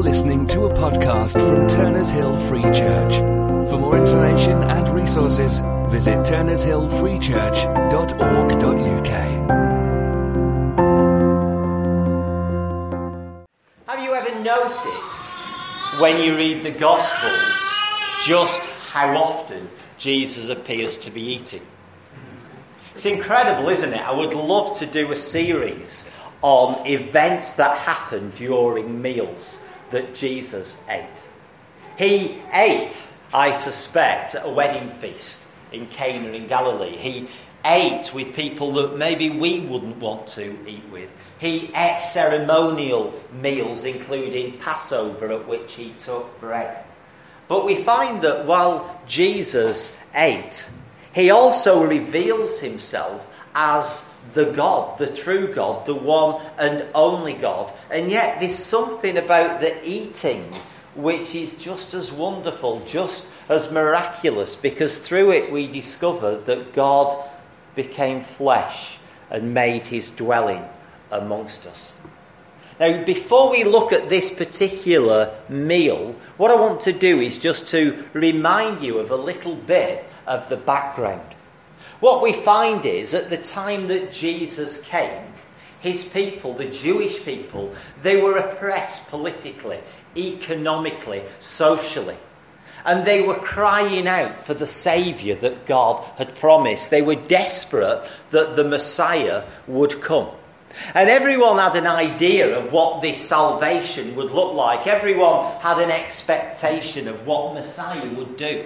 You're listening to a podcast from Turners Hill Free Church. For more information and resources, visit turnershillfreechurch.org.uk. Have you ever noticed when you read the Gospels just how often Jesus appears to be eating? It's incredible, isn't it? I would love to do a series on events that happen during meals that Jesus ate. He ate, I suspect, at a wedding feast in Cana in Galilee. He ate with people that maybe we wouldn't want to eat with. He ate ceremonial meals, including Passover, at which he took bread. But we find that while Jesus ate, he also reveals himself as the God, the true God, the one and only God. And yet there's something about the eating which is just as wonderful, just as miraculous, because through it we discover that God became flesh and made his dwelling amongst us. Now, before we look at this particular meal, what I want to do is just to remind you of a little bit of the background. What we find is at the time that Jesus came, his people, the Jewish people, they were oppressed politically, economically, socially. And they were crying out for the Saviour that God had promised. They were desperate that the Messiah would come. And everyone had an idea of what this salvation would look like. Everyone had an expectation of what Messiah would do.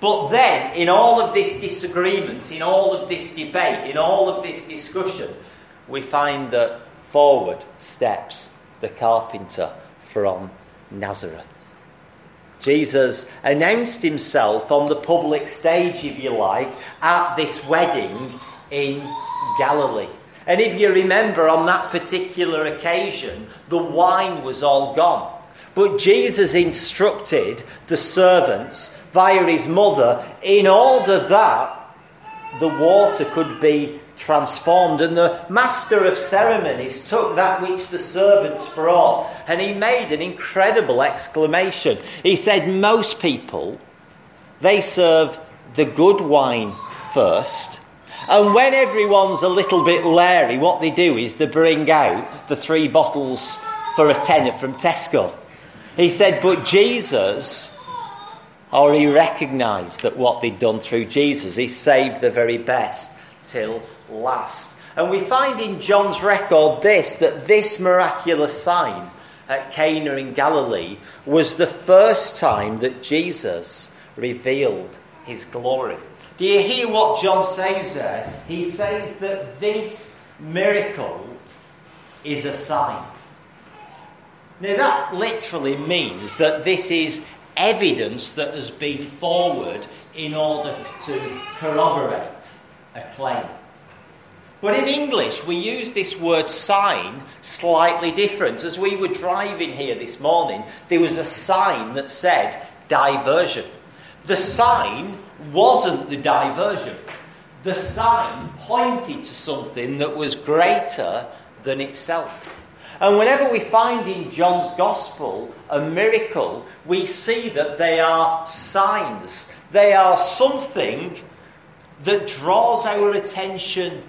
But then, in all of this disagreement, in all of this debate, in all of this discussion, we find that forward steps the carpenter from Nazareth. Jesus announced himself on the public stage, if you like, at this wedding in Galilee. And if you remember, on that particular occasion, the wine was all gone. But Jesus instructed the servants via his mother in order that the water could be transformed. And the master of ceremonies took that which the servants brought and he made an incredible exclamation. He said, most people, they serve the good wine first. And when everyone's a little bit leery, what they do is they bring out the 3 bottles for a tenner from Tesco. He said, but Jesus, or he recognised that what they'd done through Jesus, he saved the very best till last. And we find in John's record this, that this miraculous sign at Cana in Galilee was the first time that Jesus revealed his glory. Do you hear what John says there? He says that this miracle is a sign. Now that literally means that this is evidence that has been forward in order to corroborate a claim. But in English we use this word sign slightly different. As we were driving here this morning, there was a sign that said diversion. The sign wasn't the diversion. The sign pointed to something that was greater than itself. And whenever we find in John's Gospel a miracle, we see that they are signs. They are something that draws our attention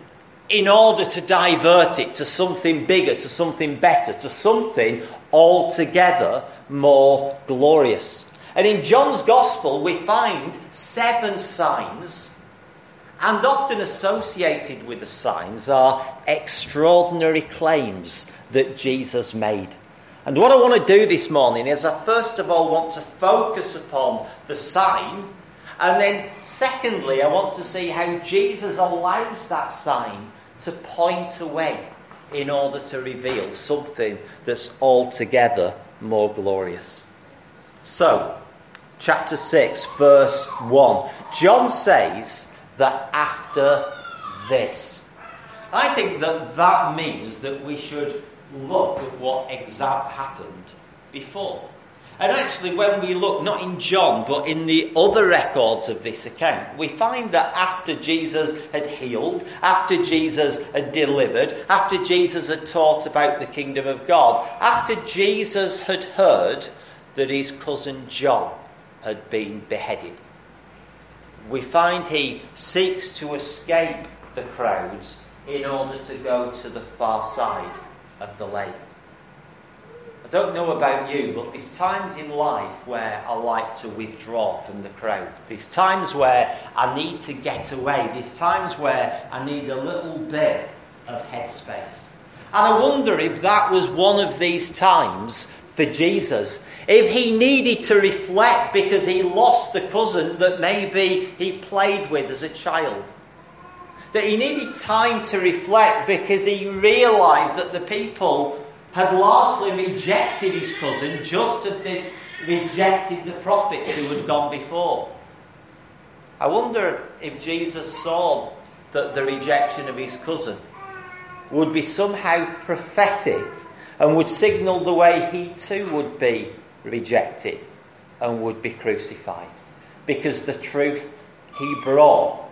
in order to divert it to something bigger, to something better, to something altogether more glorious. And in John's Gospel, we find 7 signs, and often associated with the signs are extraordinary claims that Jesus made. And what I want to do this morning is I first of all want to focus upon the sign, and then secondly, I want to see how Jesus allows that sign to point away in order to reveal something that's altogether more glorious. So, chapter 6, verse 1. John says that after this. I think that means that we should look at what exactly happened before. And actually, when we look, not in John, but in the other records of this account, we find that after Jesus had healed, after Jesus had delivered, after Jesus had taught about the kingdom of God, after Jesus had heard that his cousin John had been beheaded, we find he seeks to escape the crowds in order to go to the far side of the lake. I don't know about you, but there's times in life where I like to withdraw from the crowd. There's times where I need to get away. There's times where I need a little bit of headspace. And I wonder if that was one of these times for Jesus. If he needed to reflect because he lost the cousin that maybe he played with as a child. That he needed time to reflect because he realised that the people had largely rejected his cousin just as they rejected the prophets who had gone before. I wonder if Jesus saw that the rejection of his cousin would be somehow prophetic and would signal the way he too would be rejected and would be crucified. Because the truth he brought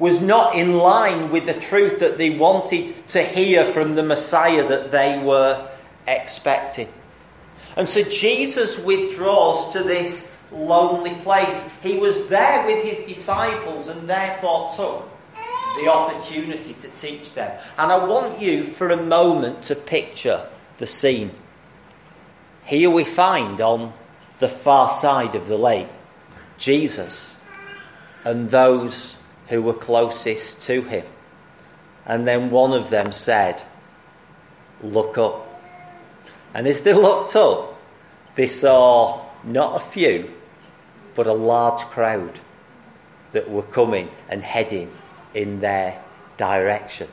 was not in line with the truth that they wanted to hear from the Messiah that they were expecting. And so Jesus withdraws to this lonely place. He was there with his disciples and therefore took the opportunity to teach them. And I want you for a moment to picture the scene. Here we find on the far side of the lake, Jesus and those who were closest to him. And then one of them said, "Look up." And as they looked up, they saw not a few, but a large crowd that were coming and heading in their direction.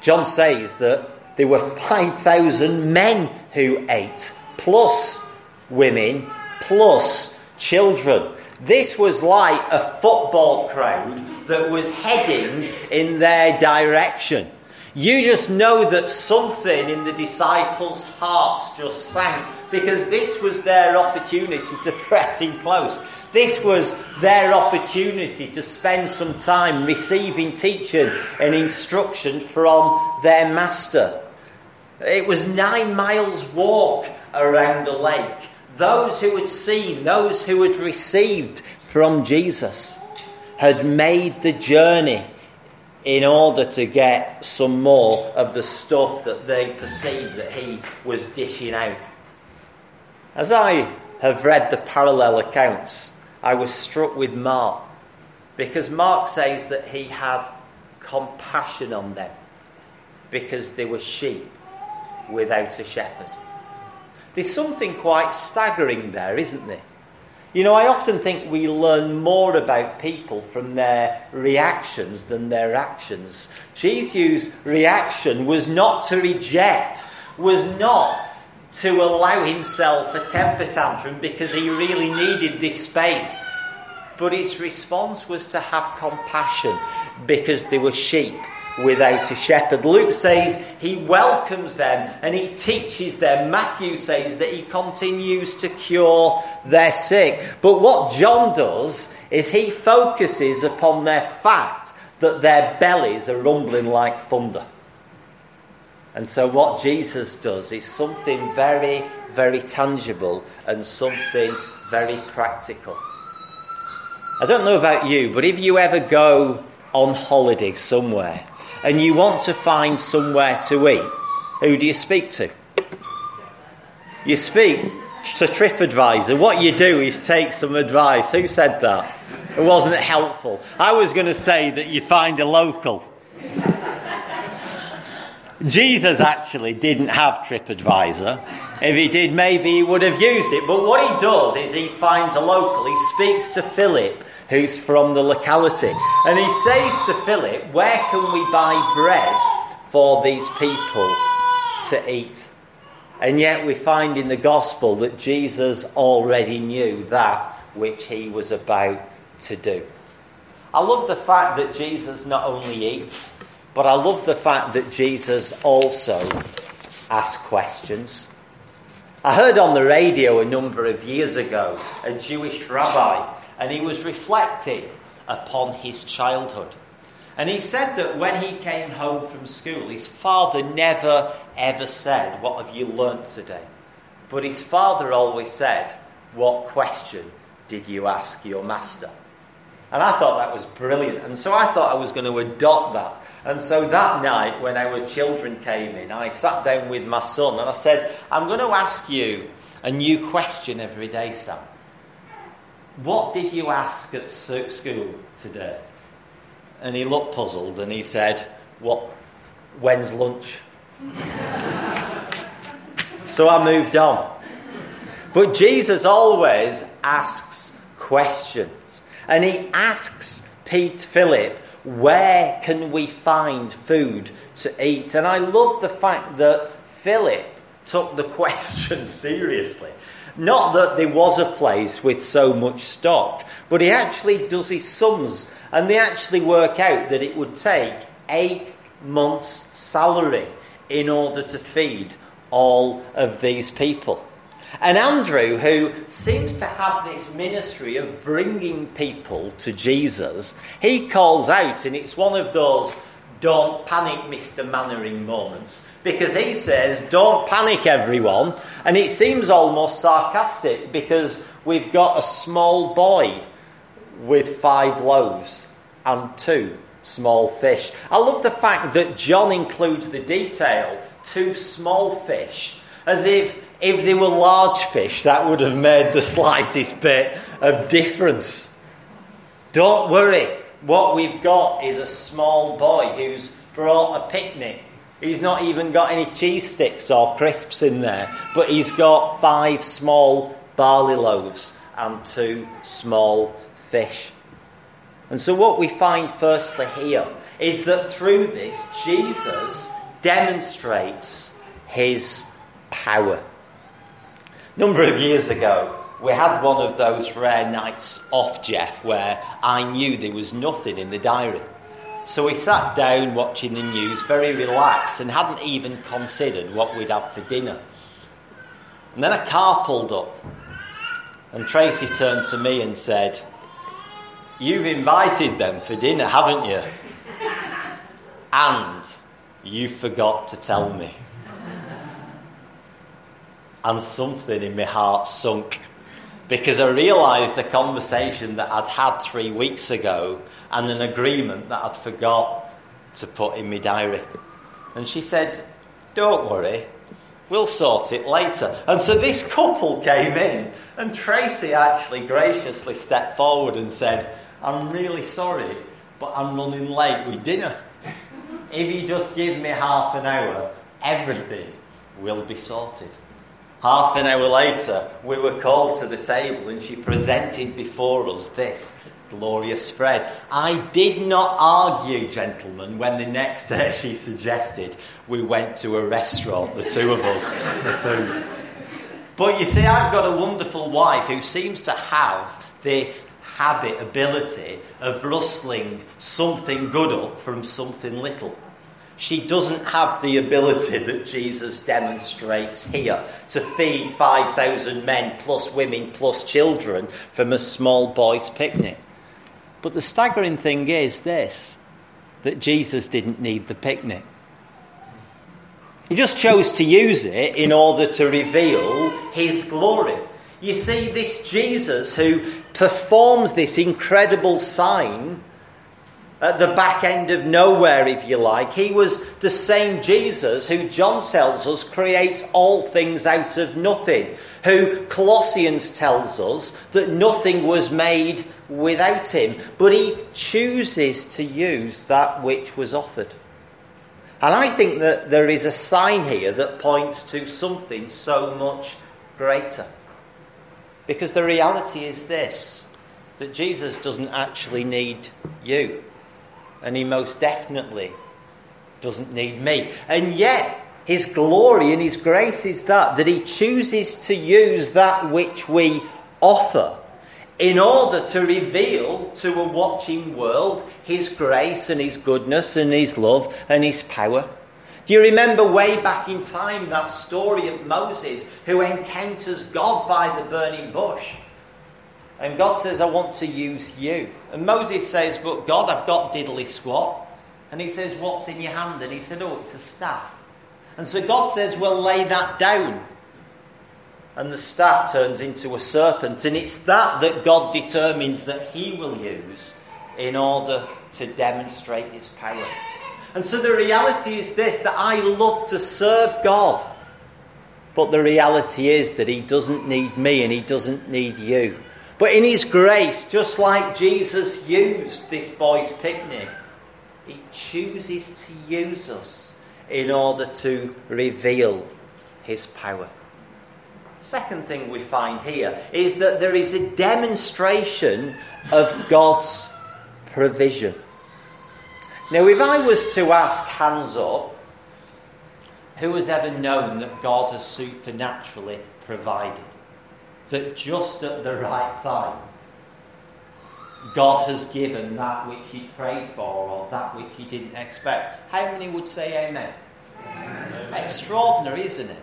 John says that there were 5,000 men who ate, plus women, plus children. This was like a football crowd that was heading in their direction. You just know that something in the disciples' hearts just sank, because this was their opportunity to press in close. This was their opportunity to spend some time receiving teaching and instruction from their master. It was 9 miles walk around the lake. Those who had seen, those who had received from Jesus had made the journey in order to get some more of the stuff that they perceived that he was dishing out. As I have read the parallel accounts, I was struck with Mark, because Mark says that he had compassion on them because they were sheep without a shepherd. There's something quite staggering there, isn't there? You know, I often think we learn more about people from their reactions than their actions. Jesus' reaction was not to reject, was not to allow himself a temper tantrum because he really needed this space. But his response was to have compassion because they were sheep without a shepherd. Luke says he welcomes them and he teaches them. Matthew says that he continues to cure their sick. But what John does is he focuses upon their fact that their bellies are rumbling like thunder. And so what Jesus does is something very, very tangible and something very practical. I don't know about you, but if you ever go on holiday somewhere and you want to find somewhere to eat, who do you speak to? You speak to TripAdvisor. What you do is take some advice. Who said that? It wasn't helpful. I was going to say that you find a local. Jesus actually didn't have TripAdvisor. If he did, maybe he would have used it. But what he does is he finds a local. He speaks to Philip, who's from the locality. And he says to Philip, "Where can we buy bread for these people to eat?" And yet we find in the gospel that Jesus already knew that which he was about to do. I love the fact that Jesus not only eats, but I love the fact that Jesus also asks questions. I heard on the radio a number of years ago a Jewish rabbi, and he was reflecting upon his childhood. And he said that when he came home from school, his father never ever said, "What have you learnt today?" But his father always said, "What question did you ask your master?" And I thought that was brilliant. And so I thought I was going to adopt that. And so that night when our children came in, I sat down with my son and I said, "I'm going to ask you a new question every day, Sam. What did you ask at school today?" And he looked puzzled and he said, "When's lunch?" So I moved on. But Jesus always asks questions. And he asks Philip, where can we find food to eat? And I love the fact that Philip took the question seriously. Not that there was a place with so much stock, but he actually does his sums, and they actually work out that it would take 8 months' salary in order to feed all of these people. And Andrew, who seems to have this ministry of bringing people to Jesus, he calls out, and it's one of those "don't panic, Mr. Mannering" moments, because he says, "Don't panic, everyone." And it seems almost sarcastic, because we've got a small boy with 5 loaves and 2 small fish. I love the fact that John includes the detail, 2 small fish, as if they were large fish, that would have made the slightest bit of difference. Don't worry, what we've got is a small boy who's brought a picnic. He's not even got any cheese sticks or crisps in there, but he's got 5 small barley loaves and 2 small fish. And so what we find firstly here is that through this, Jesus demonstrates his power. A number of years ago, we had one of those rare nights off, Jeff, where I knew there was nothing in the diary. So we sat down watching the news, very relaxed, and hadn't even considered what we'd have for dinner. And then a car pulled up, and Tracy turned to me and said, "You've invited them for dinner, haven't you? And you forgot to tell me." And something in my heart sunk, because I realised a conversation that I'd had 3 weeks ago and an agreement that I'd forgot to put in my diary. And she said, "Don't worry, we'll sort it later." And so this couple came in, and Tracy actually graciously stepped forward and said, "I'm really sorry, but I'm running late with dinner. If you just give me half an hour, everything will be sorted." Half an hour later, we were called to the table, and she presented before us this glorious spread. I did not argue, gentlemen, when the next day she suggested we went to a restaurant, the two of us, for food. But you see, I've got a wonderful wife who seems to have this habit, ability of rustling something good up from something little. She doesn't have the ability that Jesus demonstrates here to feed 5,000 men plus women plus children from a small boy's picnic. But the staggering thing is this, that Jesus didn't need the picnic. He just chose to use it in order to reveal his glory. You see, this Jesus who performs this incredible sign at the back end of nowhere, if you like. He was the same Jesus who, John tells us, creates all things out of nothing. Who, Colossians tells us, that nothing was made without him. But he chooses to use that which was offered. And I think that there is a sign here that points to something so much greater. Because the reality is this, that Jesus doesn't actually need you. And he most definitely doesn't need me. And yet, his glory and his grace is that he chooses to use that which we offer in order to reveal to a watching world his grace and his goodness and his love and his power. Do you remember way back in time that story of Moses who encounters God by the burning bush? And God says, I want to use you. And Moses says, but God, I've got diddly squat. And he says, what's in your hand? And he said, oh, it's a staff. And so God says, well, lay that down. And the staff turns into a serpent. And it's that God determines that he will use in order to demonstrate his power. And so the reality is this, that I love to serve God. But the reality is that he doesn't need me and he doesn't need you. But in his grace, just like Jesus used this boy's picnic, he chooses to use us in order to reveal his power. Second thing we find here is that there is a demonstration of God's provision. Now, if I was to ask hands up, who has ever known that God has supernaturally provided? That just at the right time, God has given that which he prayed for or that which he didn't expect. How many would say amen? Amen. Extraordinary, isn't it?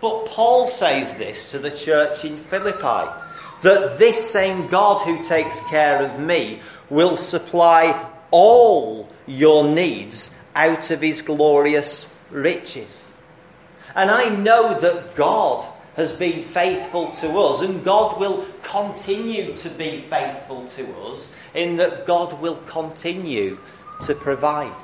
But Paul says this to the church in Philippi, that this same God who takes care of me will supply all your needs out of his glorious riches. And I know that God has been faithful to us, and God will continue to be faithful to us, in that God will continue to provide.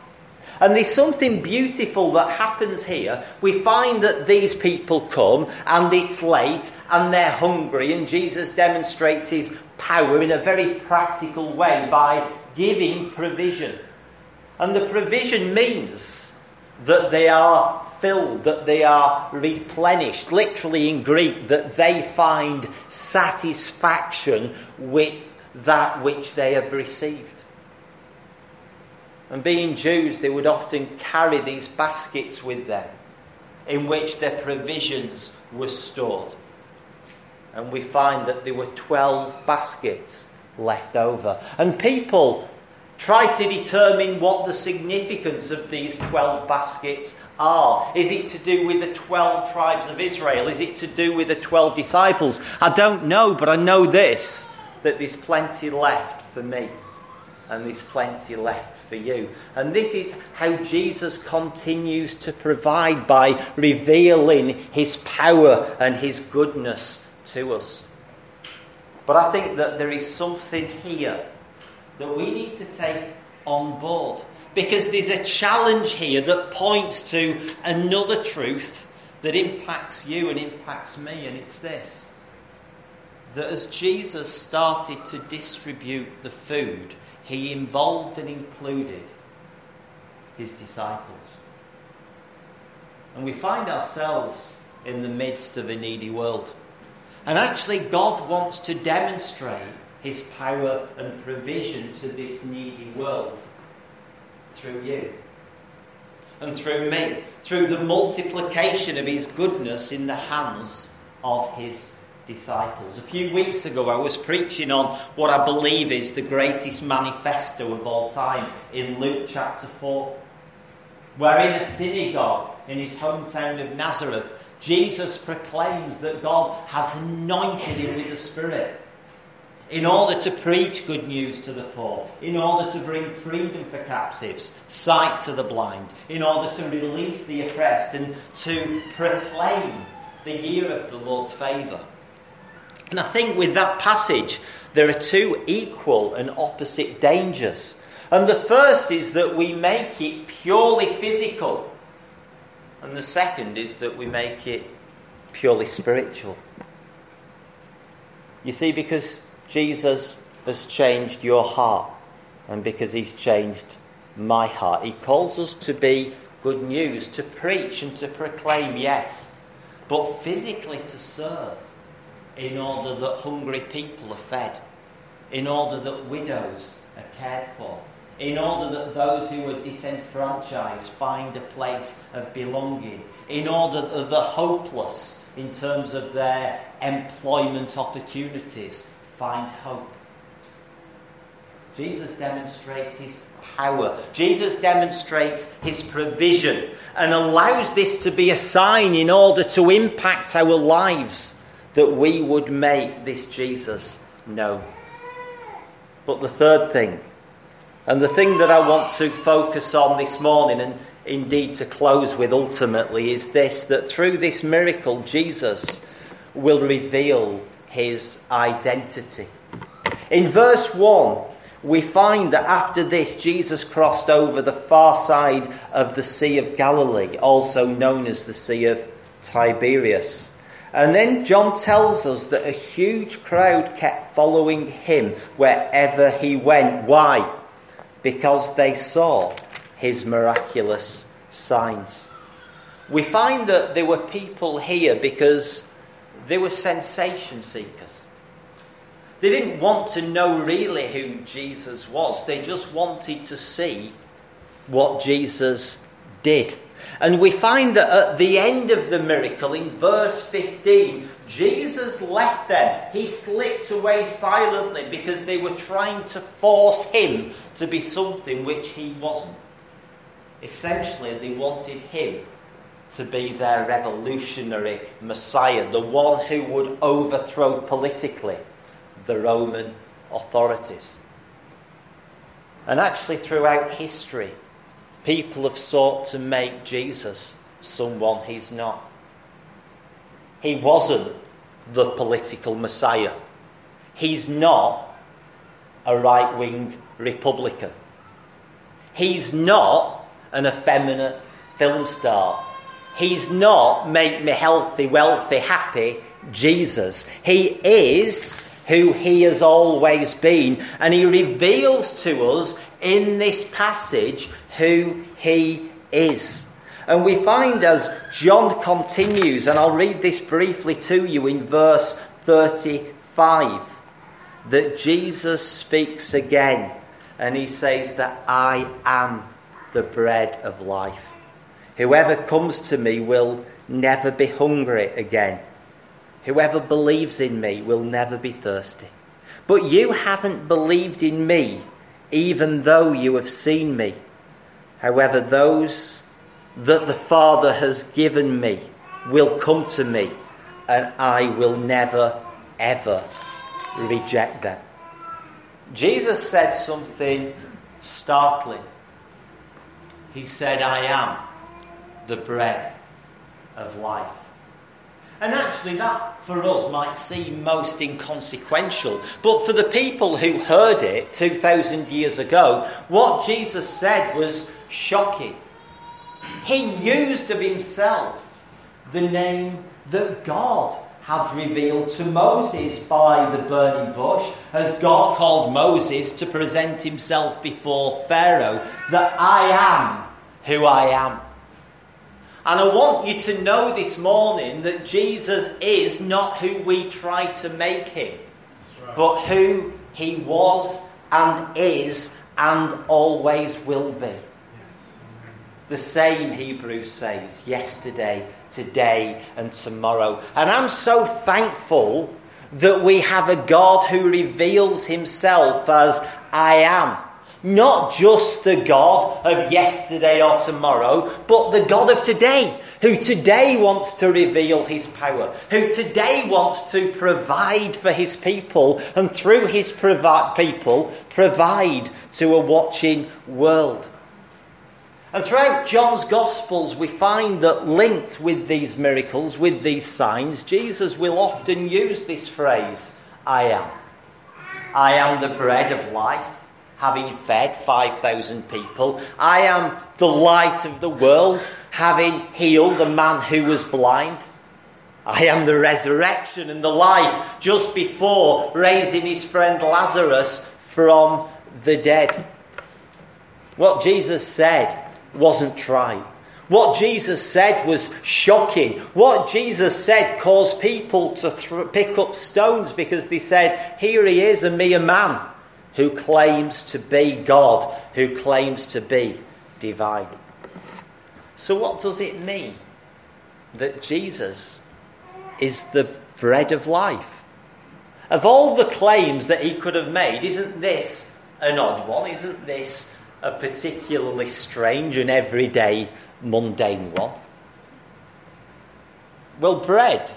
And there's something beautiful that happens here. We find that these people come, and it's late, and they're hungry, and Jesus demonstrates his power in a very practical way by giving provision. And the provision means that they are filled, that they are replenished. Literally in Greek, that they find satisfaction with that which they have received. And being Jews, they would often carry these baskets with them in which their provisions were stored. And we find that there were 12 baskets left over. And people try to determine what the significance of these 12 baskets are. Is it to do with the 12 tribes of Israel? Is it to do with the 12 disciples? I don't know, but I know this, that there's plenty left for me, and there's plenty left for you. And this is how Jesus continues to provide by revealing his power and his goodness to us. But I think that there is something here that we need to take on board, because there's a challenge here that points to another truth that impacts you and impacts me, and it's this: that as Jesus started to distribute the food, he involved and included his disciples. And we find ourselves in the midst of a needy world. And actually God wants to demonstrate his power and provision to this needy world through you and through me, through the multiplication of his goodness in the hands of his disciples. A few weeks ago I was preaching on what I believe is the greatest manifesto of all time in Luke chapter 4, where in a synagogue in his hometown of Nazareth, Jesus proclaims that God has anointed him with the Spirit in order to preach good news to the poor, in order to bring freedom for captives, sight to the blind, in order to release the oppressed, and to proclaim the year of the Lord's favour. And I think with that passage, there are two equal and opposite dangers. And the first is that we make it purely physical. And the second is that we make it purely spiritual. You see, because Jesus has changed your heart, and because he's changed my heart, he calls us to be good news, to preach and to proclaim, yes, but physically to serve in order that hungry people are fed, in order that widows are cared for, in order that those who are disenfranchised find a place of belonging, in order that the hopeless in terms of their employment opportunities find hope. Jesus demonstrates his power. Jesus demonstrates his provision and allows this to be a sign in order to impact our lives, that we would make this Jesus known. But the third thing, and the thing that I want to focus on this morning, and indeed to close with ultimately, is this, that through this miracle, Jesus will reveal his identity. In verse 1, we find that after this, Jesus crossed over the far side of the Sea of Galilee, also known as the Sea of Tiberius. And then John tells us that a huge crowd kept following him wherever he went. Why? Because they saw his miraculous signs. We find that there were people here because they were sensation seekers. They didn't want to know really who Jesus was. They just wanted to see what Jesus did. And we find that at the end of the miracle, in verse 15, Jesus left them. He slipped away silently because they were trying to force him to be something which he wasn't. Essentially, they wanted him to be their revolutionary Messiah, the one who would overthrow politically the Roman authorities. And actually, throughout history, people have sought to make Jesus someone he's not. He wasn't the political Messiah. He's not a right-wing Republican. He's not an effeminate film star. He's not make me healthy, wealthy, happy Jesus. He is who he has always been. And he reveals to us in this passage who he is. And we find, as John continues, and I'll read this briefly to you in verse 35, that Jesus speaks again and he says that I am the bread of life. Whoever comes to me will never be hungry again. Whoever believes in me will never be thirsty. But you haven't believed in me, even though you have seen me. However, those that the Father has given me will come to me, and I will never, ever reject them. Jesus said something startling. He said, I am the bread of life. And actually that for us might seem most inconsequential. But for the people who heard it 2,000 years ago, what Jesus said was shocking. He used of himself the name that God had revealed to Moses by the burning bush, as God called Moses to present himself before Pharaoh, that I am who I am. And I want you to know this morning that Jesus is not who we try to make him, right, but who he was and is and always will be. Yes. The same, Hebrews says, yesterday, today and tomorrow. And I'm so thankful that we have a God who reveals himself as I am. Not just the God of yesterday or tomorrow, but the God of today, who today wants to reveal his power, who today wants to provide for his people, and through his people, provide to a watching world. And throughout John's Gospels, we find that linked with these miracles, with these signs, Jesus will often use this phrase, I am. I am the bread of life, having fed 5,000 people. I am the light of the world, having healed the man who was blind. I am the resurrection and the life, just before raising his friend Lazarus from the dead. What Jesus said wasn't trite. What Jesus said was shocking. What Jesus said caused people to pick up stones, because they said, here he is, a mere man who claims to be God, who claims to be divine. So what does it mean that Jesus is the bread of life? Of all the claims that he could have made, isn't this an odd one? Isn't this a particularly strange and everyday mundane one. Well, bread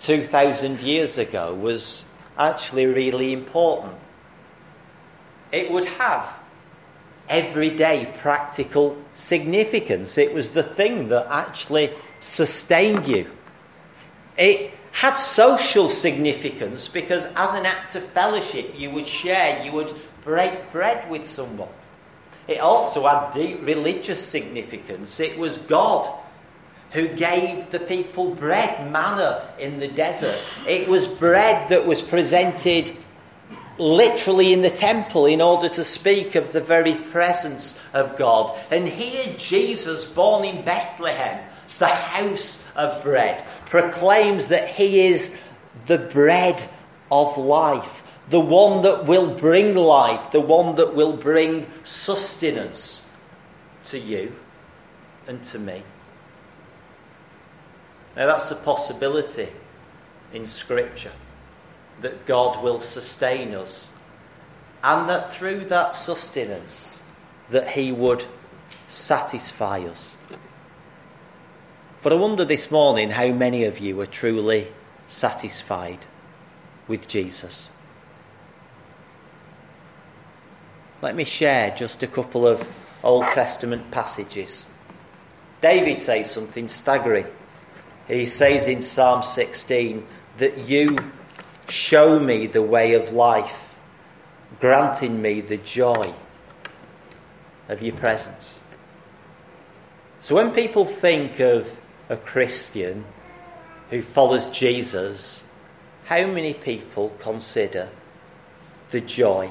2,000 years ago was actually really important. It would have everyday practical significance. It was the thing that actually sustained you. It had social significance because as an act of fellowship you would share, you would break bread with someone. It also had deep religious significance. It was God who gave the people bread, manna in the desert. It was bread that was presented literally in the temple in order to speak of the very presence of God. And here Jesus, born in Bethlehem, the house of bread, proclaims that he is the bread of life, the one that will bring life, the one that will bring sustenance to you and to me. Now that's a possibility in Scripture, that God will sustain us, and that through that sustenance that he would satisfy us. But I wonder this morning how many of you are truly satisfied with Jesus. Let me share just a couple of Old Testament passages. David says something staggering. He says in Psalm 16 that you show me the way of life, granting me the joy of your presence. So when people think of a Christian who follows Jesus, how many people consider the joy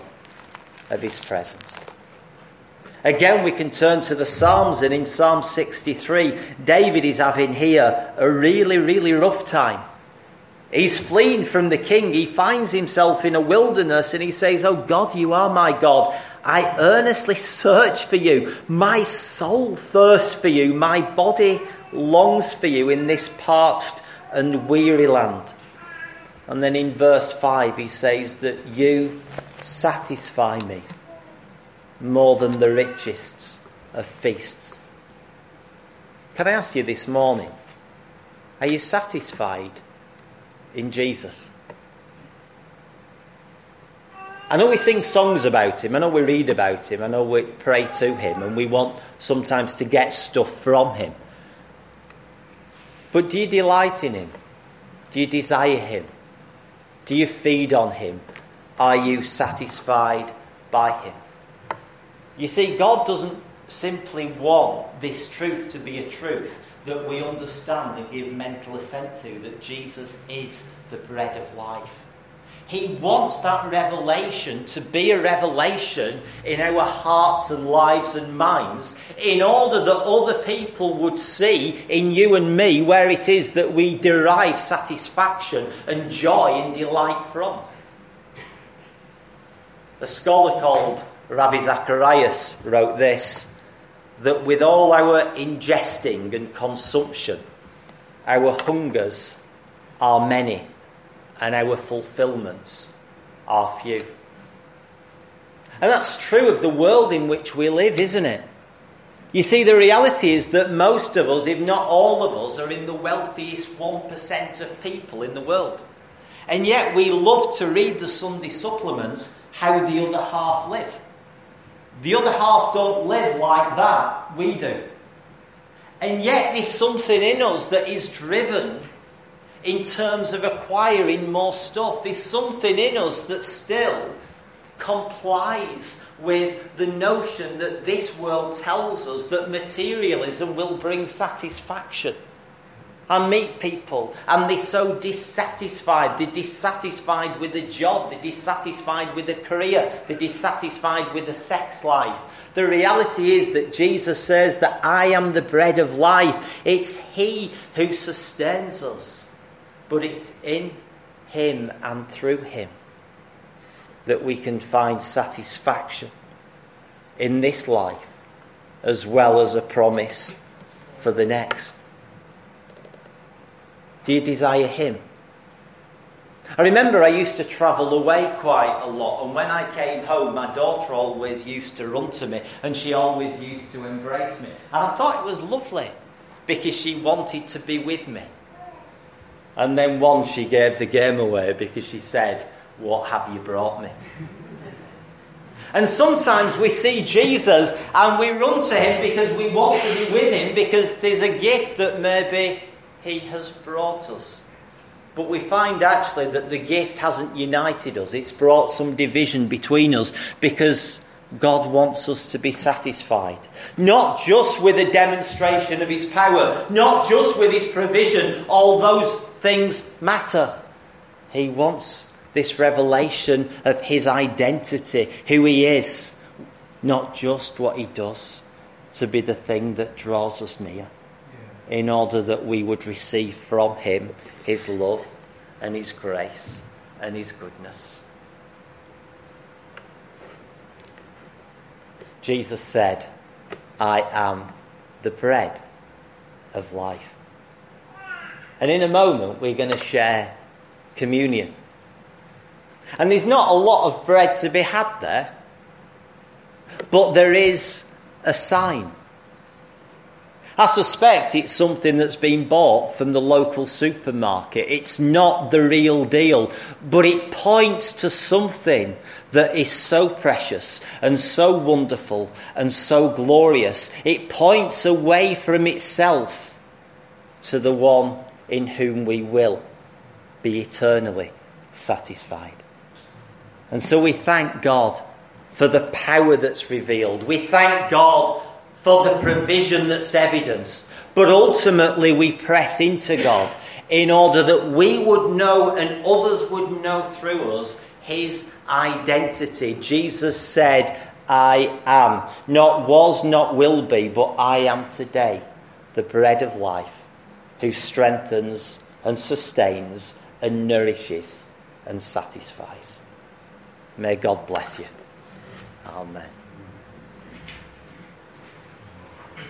of his presence? Again, we can turn to the Psalms, and in Psalm 63, David is having here a really, really rough time. He's fleeing from the king. He finds himself in a wilderness and he says, "Oh God, you are my God. I earnestly search for you. My soul thirsts for you. My body longs for you in this parched and weary land." And then in verse 5, he says that you satisfy me more than the richest of feasts. Can I ask you this morning, are you satisfied in Jesus? I know we sing songs about him, I know we read about him, I know we pray to him, and we want sometimes to get stuff from him. But do you delight in him? Do you desire him? Do you feed on him? Are you satisfied by him? You see, God doesn't simply want this truth to be a truth that we understand and give mental assent to, that Jesus is the bread of life. He wants that revelation to be a revelation in our hearts and lives and minds, in order that other people would see in you and me where it is that we derive satisfaction and joy and delight from. A scholar called Rabbi Zacharias wrote this, that with all our ingesting and consumption, our hungers are many and our fulfilments are few. And that's true of the world in which we live, isn't it? You see, the reality is that most of us, if not all of us, are in the wealthiest 1% of people in the world. And yet we love to read the Sunday supplements, how the other half live. The other half don't live like that, we do. And yet there's something in us that is driven in terms of acquiring more stuff. There's something in us that still complies with the notion that this world tells us that materialism will bring satisfaction. I meet people and they're so dissatisfied. They're dissatisfied with a job. They're dissatisfied with a career. They're dissatisfied with a sex life. The reality is that Jesus says that I am the bread of life. It's he who sustains us. But it's in him and through him that we can find satisfaction in this life, as well as a promise for the next. Do you desire him? I remember I used to travel away quite a lot, and when I came home, my daughter always used to run to me, and she always used to embrace me. And I thought it was lovely, because she wanted to be with me. And then once she gave the game away, because she said, "What have you brought me?" And sometimes we see Jesus and we run to him because we want to be with him, because there's a gift that maybe he has brought us. But we find actually that the gift hasn't united us. It's brought some division between us, because God wants us to be satisfied. Not just with a demonstration of his power, not just with his provision. All those things matter. He wants this revelation of his identity, who he is, not just what he does, to be the thing that draws us near, in order that we would receive from him his love and his grace and his goodness. Jesus said, "I am the bread of life." And in a moment we're going to share communion. And there's not a lot of bread to be had there, but there is a sign. I suspect it's something that's been bought from the local supermarket. It's not the real deal, but it points to something that is so precious and so wonderful and so glorious. It points away from itself to the one in whom we will be eternally satisfied. And so we thank God for the power that's revealed. We thank God for the provision that's evidenced. But ultimately we press into God in order that we would know and others would know through us his identity. Jesus said, "I am." Not was, not will be, but I am today, the bread of life, who strengthens and sustains and nourishes and satisfies. May God bless you. Amen.